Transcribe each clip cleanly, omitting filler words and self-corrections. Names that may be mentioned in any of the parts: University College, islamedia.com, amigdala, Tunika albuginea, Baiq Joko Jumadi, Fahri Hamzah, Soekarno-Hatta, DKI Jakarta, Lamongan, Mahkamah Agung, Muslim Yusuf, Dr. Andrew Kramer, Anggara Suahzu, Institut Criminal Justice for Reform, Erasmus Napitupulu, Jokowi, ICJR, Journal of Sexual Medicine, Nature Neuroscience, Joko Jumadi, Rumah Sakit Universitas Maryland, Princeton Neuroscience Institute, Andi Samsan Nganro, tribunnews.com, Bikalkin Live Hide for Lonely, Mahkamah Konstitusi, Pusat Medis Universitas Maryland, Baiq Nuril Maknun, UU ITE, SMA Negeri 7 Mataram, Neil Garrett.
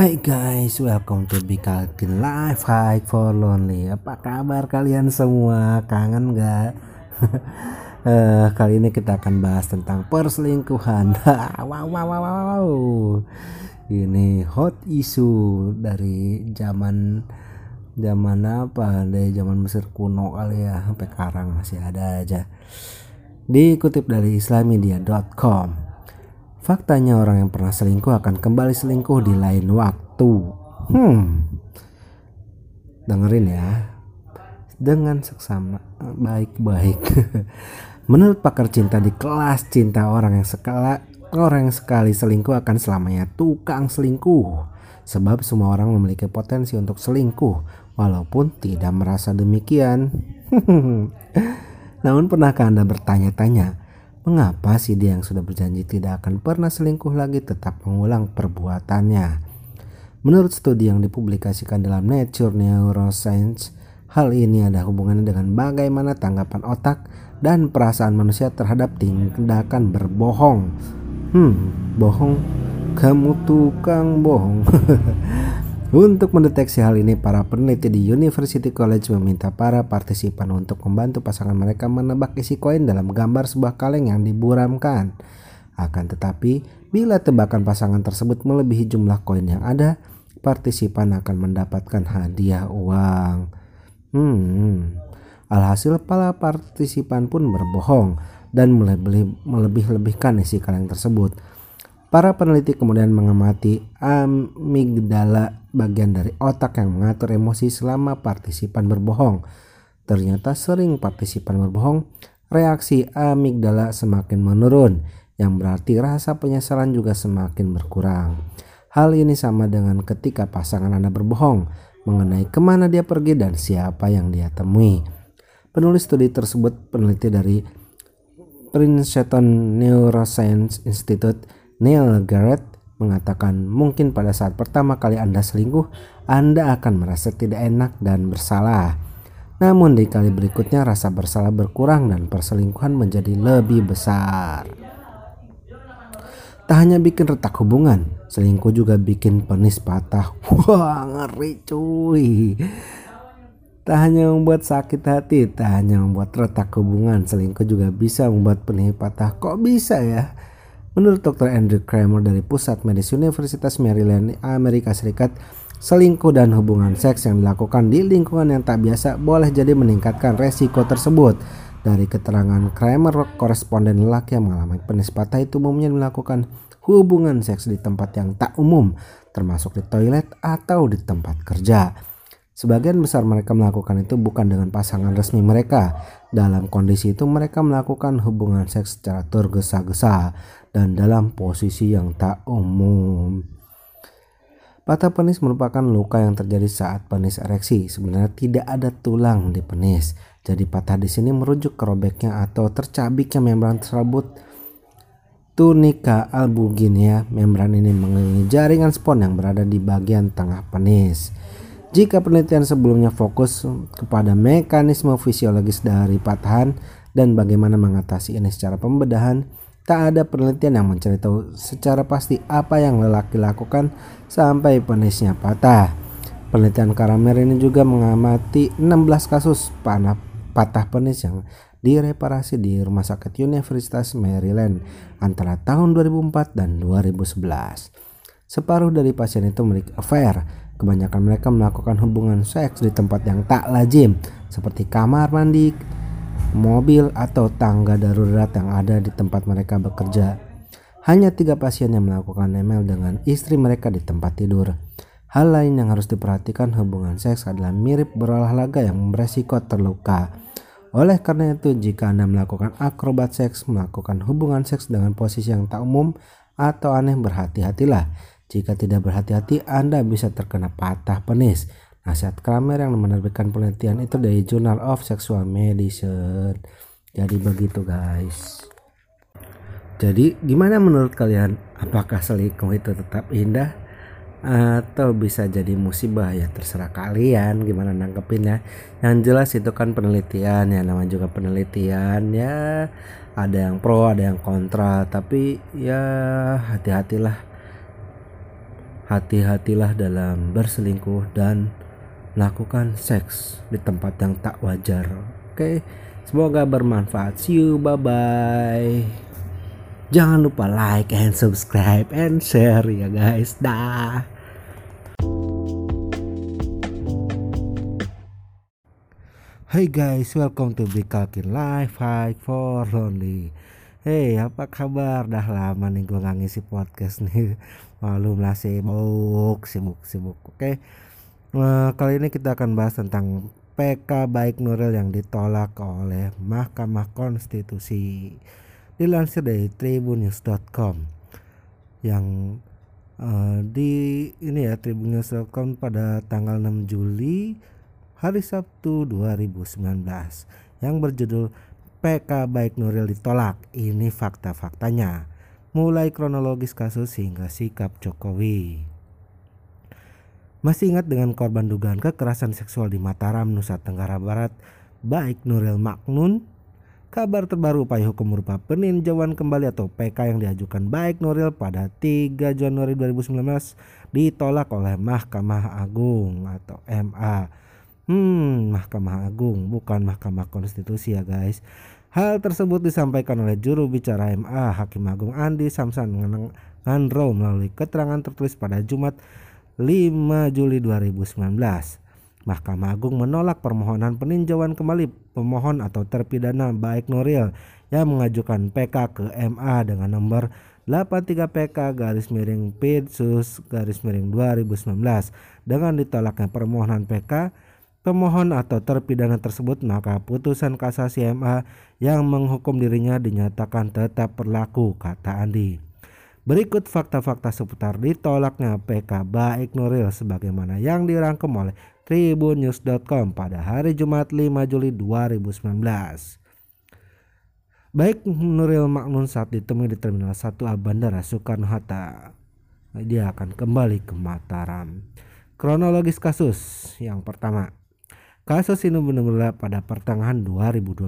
Hai guys, welcome to Bikalkin Live Hide for Lonely. Apa kabar kalian semua? Kangen nggak? Kali ini kita akan bahas tentang perselingkuhan. Wow. Ini hot issue dari zaman apa? Dari zaman Mesir kuno kali ya, sampai sekarang masih ada aja. Dikutip dari islamedia.com. Faktanya orang yang pernah selingkuh akan kembali selingkuh di lain waktu. Dengerin ya. Dengan seksama baik-baik. Menurut pakar cinta di kelas cinta, orang yang sekali selingkuh akan selamanya tukang selingkuh. Sebab semua orang memiliki potensi untuk selingkuh walaupun tidak merasa demikian. Namun pernahkah Anda bertanya-tanya, mengapa si dia yang sudah berjanji tidak akan pernah selingkuh lagi tetap mengulang perbuatannya? Menurut studi yang dipublikasikan dalam Nature Neuroscience, hal ini ada hubungannya dengan bagaimana tanggapan otak dan perasaan manusia terhadap tindakan berbohong. Bohong? Kamu tukang bohong. Untuk mendeteksi hal ini, para peneliti di University College meminta para partisipan untuk membantu pasangan mereka menebak isi koin dalam gambar sebuah kaleng yang diburamkan. Akan tetapi, bila tebakan pasangan tersebut melebihi jumlah koin yang ada, partisipan akan mendapatkan hadiah uang. Alhasil, para partisipan pun berbohong dan melebih-lebihkan isi kaleng tersebut. Para peneliti kemudian mengamati amigdala, bagian dari otak yang mengatur emosi selama partisipan berbohong. Ternyata sering partisipan berbohong, reaksi amigdala semakin menurun, yang berarti rasa penyesalan juga semakin berkurang. Hal ini sama dengan ketika pasangan Anda berbohong mengenai kemana dia pergi dan siapa yang dia temui. Penulis studi tersebut peneliti dari Princeton Neuroscience Institute, Neil Garrett, mengatakan mungkin pada saat pertama kali Anda selingkuh, Anda akan merasa tidak enak dan bersalah. Namun di kali berikutnya rasa bersalah berkurang dan perselingkuhan menjadi lebih besar. Tak hanya bikin retak hubungan, selingkuh juga bikin penis patah. Wah, ngeri cuy. Tak hanya membuat sakit hati, tak hanya membuat retak hubungan, selingkuh juga bisa membuat penis patah. Kok bisa ya? Menurut Dr. Andrew Kramer dari Pusat Medis Universitas Maryland, Amerika Serikat, selingkuh dan hubungan seks yang dilakukan di lingkungan yang tak biasa boleh jadi meningkatkan resiko tersebut. Dari keterangan Kramer, koresponden lelaki yang mengalami penis patah itu umumnya melakukan hubungan seks di tempat yang tak umum, termasuk di toilet atau di tempat kerja. Sebagian besar mereka melakukan itu bukan dengan pasangan resmi mereka. Dalam kondisi itu mereka melakukan hubungan seks secara tergesa-gesa dan dalam posisi yang tak umum. Patah penis merupakan luka yang terjadi saat penis ereksi. Sebenarnya tidak ada tulang di penis. Jadi patah di sini merujuk ke robeknya atau tercabiknya membran serabut Tunika albuginea. Membran ini mengelilingi jaringan spons yang berada di bagian tengah penis. Jika penelitian sebelumnya fokus kepada mekanisme fisiologis dari patahan dan bagaimana mengatasi ini secara pembedahan, tak ada penelitian yang mencari tahu secara pasti apa yang lelaki lakukan sampai penisnya patah. Penelitian Kramer ini juga mengamati 16 kasus patah penis yang direparasi di Rumah Sakit Universitas Maryland antara tahun 2004 dan 2011. Separuh dari pasien itu memiliki affair. Kebanyakan mereka melakukan hubungan seks di tempat yang tak lazim, seperti kamar mandi, mobil atau tangga darurat yang ada di tempat mereka bekerja. Hanya 3 pasien yang melakukan ML dengan istri mereka di tempat tidur. Hal lain yang harus diperhatikan hubungan seks adalah mirip berolahraga yang beresiko terluka. Oleh karena itu, jika Anda melakukan akrobat seks, melakukan hubungan seks dengan posisi yang tak umum atau aneh, berhati-hatilah. Jika tidak berhati-hati, Anda bisa terkena patah penis. Nasihat Kramer yang menerbitkan penelitian itu dari Journal of Sexual Medicine. Jadi begitu guys. Jadi gimana menurut kalian? Apakah selingkuh itu tetap indah atau bisa jadi musibah? Ya terserah kalian gimana nangkepinnya. Yang jelas itu kan penelitian ya, namanya juga penelitian ya. Ada yang pro, ada yang kontra. Tapi ya hati-hatilah. hati-hatilah dalam berselingkuh dan melakukan seks di tempat yang tak wajar. Oke, semoga bermanfaat. See you, bye-bye. Jangan lupa like and subscribe and share ya guys. Dah. Hey guys, welcome to Bikalkin Live Hide for Lonely. Hey, apa kabar? Dah lama nih gue gak ngisi podcast nih. Malumlah sibuk. Oke. Nah, kali ini kita akan bahas tentang PK Baiq Nuril yang ditolak oleh Mahkamah Konstitusi. Dilansir dari tribunnews.com yang tribunnews.com pada tanggal 6 Juli hari Sabtu 2019 yang berjudul PK Baiq Nuril ditolak, ini fakta-faktanya, mulai kronologis kasus hingga sikap Jokowi. Masih ingat dengan korban dugaan kekerasan seksual di Mataram, Nusa Tenggara Barat, Baiq Nuril Maknun? Kabar terbaru upaya hukum berupa peninjauan kembali atau PK yang diajukan Baiq Nuril pada 3 Januari 2019 ditolak oleh Mahkamah Agung atau MA. Mahkamah Agung bukan Mahkamah Konstitusi ya guys. Hal tersebut disampaikan oleh juru bicara MA, Hakim Agung Andi Samsan Nganro melalui keterangan tertulis pada Jumat 5 Juli 2019. Mahkamah Agung menolak permohonan peninjauan kembali pemohon atau terpidana Baiq Nuril yang mengajukan PK ke MA dengan nomor 83 PK/Pidsus/2019 dengan ditolaknya permohonan PK pemohon atau terpidana tersebut, maka putusan kasasi MA yang menghukum dirinya dinyatakan tetap berlaku, kata Andi. Berikut fakta-fakta seputar ditolaknya PK Baiq Nuril sebagaimana yang dirangkum oleh tribunnews.com pada hari Jumat 5 Juli 2019. Baiq Nuril Maknun saat ditemui di Terminal 1 A Bandara Soekarno-Hatta. Dia akan kembali ke Mataram. Kronologis kasus yang pertama. Kasus ini bermula pada pertengahan 2012.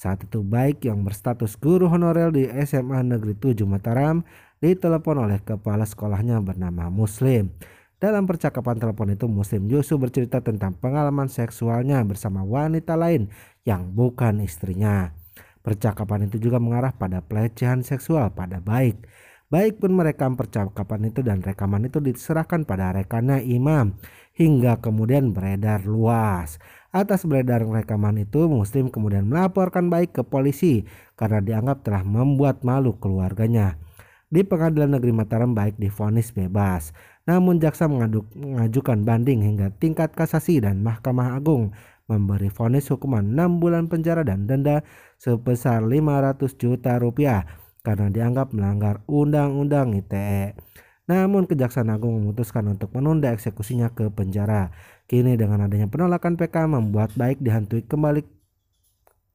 Saat itu Baiq yang berstatus guru honorer di SMA Negeri 7 Mataram ditelepon oleh kepala sekolahnya bernama Muslim. Dalam percakapan telepon itu Muslim Yusuf bercerita tentang pengalaman seksualnya bersama wanita lain yang bukan istrinya. Percakapan itu juga mengarah pada pelecehan seksual pada Baiq. Baiq pun merekam percakapan itu dan rekaman itu diserahkan pada rekannya Imam hingga kemudian beredar luas. Atas beredar rekaman itu Muslim kemudian melaporkan Baiq ke polisi karena dianggap telah membuat malu keluarganya. Di Pengadilan Negeri Mataram Baiq divonis bebas. Namun jaksa mengajukan banding hingga tingkat kasasi dan Mahkamah Agung memberi vonis hukuman 6 bulan penjara dan denda sebesar 500 juta rupiah. Karena dianggap melanggar Undang-Undang ITE. Namun Kejaksaan Agung memutuskan untuk menunda eksekusinya ke penjara. Kini dengan adanya penolakan PK membuat Baiq dihantui kembali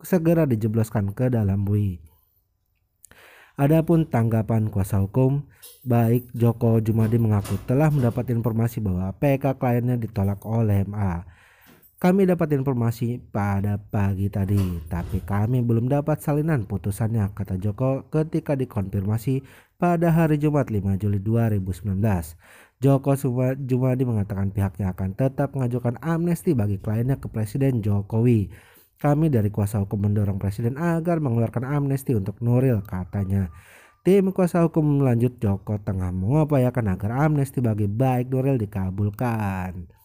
segera dijebloskan ke dalam bui. Adapun tanggapan kuasa hukum, Baiq Joko Jumadi mengaku telah mendapat informasi bahwa PK kliennya ditolak oleh MA. Kami dapat informasi pada pagi tadi, tapi kami belum dapat salinan putusannya, kata Joko ketika dikonfirmasi pada hari Jumat 5 Juli 2019. Joko Jumadi mengatakan pihaknya akan tetap mengajukan amnesti bagi kliennya ke Presiden Jokowi. Kami dari kuasa hukum mendorong Presiden agar mengeluarkan amnesti untuk Nuril, katanya. Tim kuasa hukum lanjut Joko tengah mengupayakan agar amnesti bagi Baiq Nuril dikabulkan.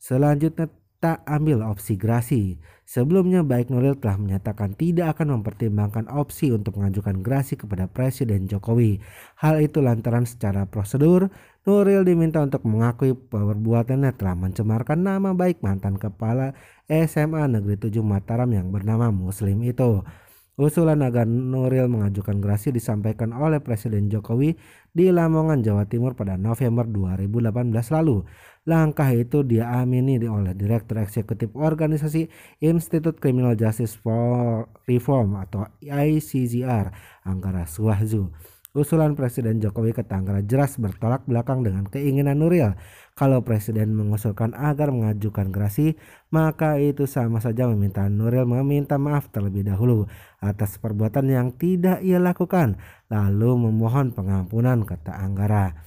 Selanjutnya tak ambil opsi gerasi. Sebelumnya Baiq Nuril telah menyatakan tidak akan mempertimbangkan opsi untuk mengajukan gerasi kepada Presiden Jokowi. Hal itu lantaran secara prosedur Nuril diminta untuk mengakui perbuatannya telah mencemarkan nama baik mantan kepala SMA Negeri 7 Mataram yang bernama Muslim itu. Usulan agar Nuril mengajukan gerasi disampaikan oleh Presiden Jokowi di Lamongan, Jawa Timur pada November 2018 lalu. Langkah itu diamini oleh Direktur Eksekutif Organisasi Institut Criminal Justice for Reform atau ICJR, Anggara Suahzu. Usulan Presiden Jokowi ke Anggara jelas bertolak belakang dengan keinginan Nuril. Kalau Presiden mengusulkan agar mengajukan gerasi, maka itu sama saja meminta Nuril meminta maaf terlebih dahulu atas perbuatan yang tidak ia lakukan, lalu memohon pengampunan, kata Anggara.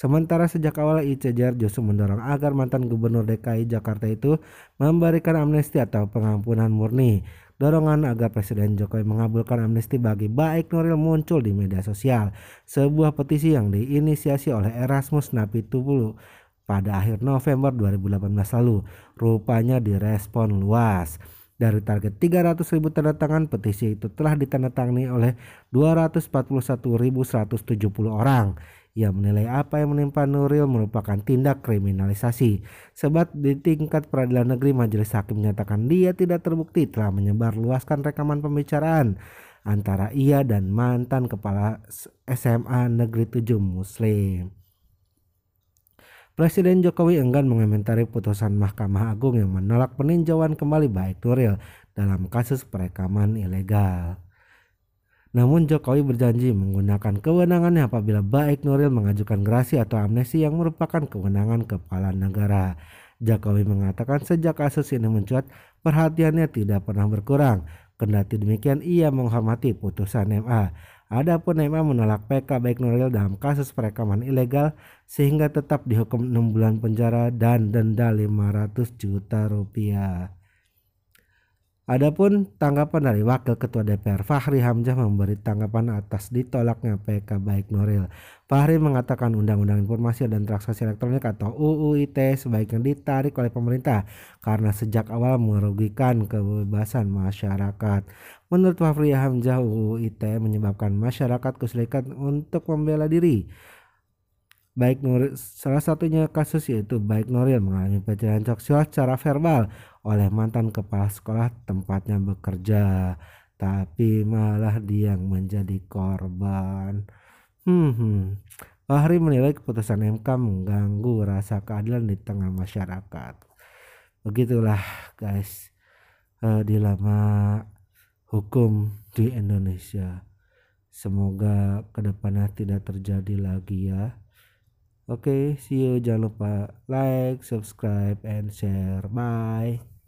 Sementara sejak awal IC Jarjoso mendorong agar mantan gubernur DKI Jakarta itu memberikan amnesti atau pengampunan murni. Dorongan agar Presiden Jokowi mengabulkan amnesti bagi Baiq Nuril muncul di media sosial. Sebuah petisi yang diinisiasi oleh Erasmus Napitupulu pada akhir November 2018 lalu rupanya direspon luas. Dari target 300.000 tanda tangan, petisi itu telah ditandatangani oleh 241.170 orang. Ia menilai apa yang menimpa Nuril merupakan tindak kriminalisasi. Sebab di tingkat peradilan negeri, majelis hakim menyatakan dia tidak terbukti telah menyebarluaskan rekaman pembicaraan antara ia dan mantan kepala SMA Negeri 7 Muslim. Presiden Jokowi enggan mengomentari putusan Mahkamah Agung yang menolak peninjauan kembali Baiq Nuril dalam kasus perekaman ilegal. Namun Jokowi berjanji menggunakan kewenangannya apabila Baiq Nuril mengajukan gerasi atau amnesti yang merupakan kewenangan kepala negara. Jokowi mengatakan sejak kasus ini mencuat, perhatiannya tidak pernah berkurang. Kendati demikian, ia menghormati putusan MA. Adapun MA menolak PK Baiq Nuril dalam kasus perekaman ilegal sehingga tetap dihukum 6 bulan penjara dan denda 500 juta rupiah. Adapun tanggapan dari Wakil Ketua DPR Fahri Hamzah memberi tanggapan atas ditolaknya PK Baiq Nuril. Fahri mengatakan Undang-Undang Informasi dan Transaksi Elektronik atau UU ITE sebaiknya ditarik oleh pemerintah karena sejak awal merugikan kebebasan masyarakat. Menurut Fahri Hamzah, UU ITE menyebabkan masyarakat kesulitan untuk membela diri. Baiq Nuril, salah satunya kasus yaitu Baiq Nuril mengalami pelecehan seksual secara verbal oleh mantan kepala sekolah tempatnya bekerja, tapi malah dia yang menjadi korban. Fahri menilai keputusan MK mengganggu rasa keadilan di tengah masyarakat. Begitulah guys, dilema hukum di Indonesia. Semoga kedepannya tidak terjadi lagi ya. Okay, see you. Jangan lupa like, subscribe, and share. Bye.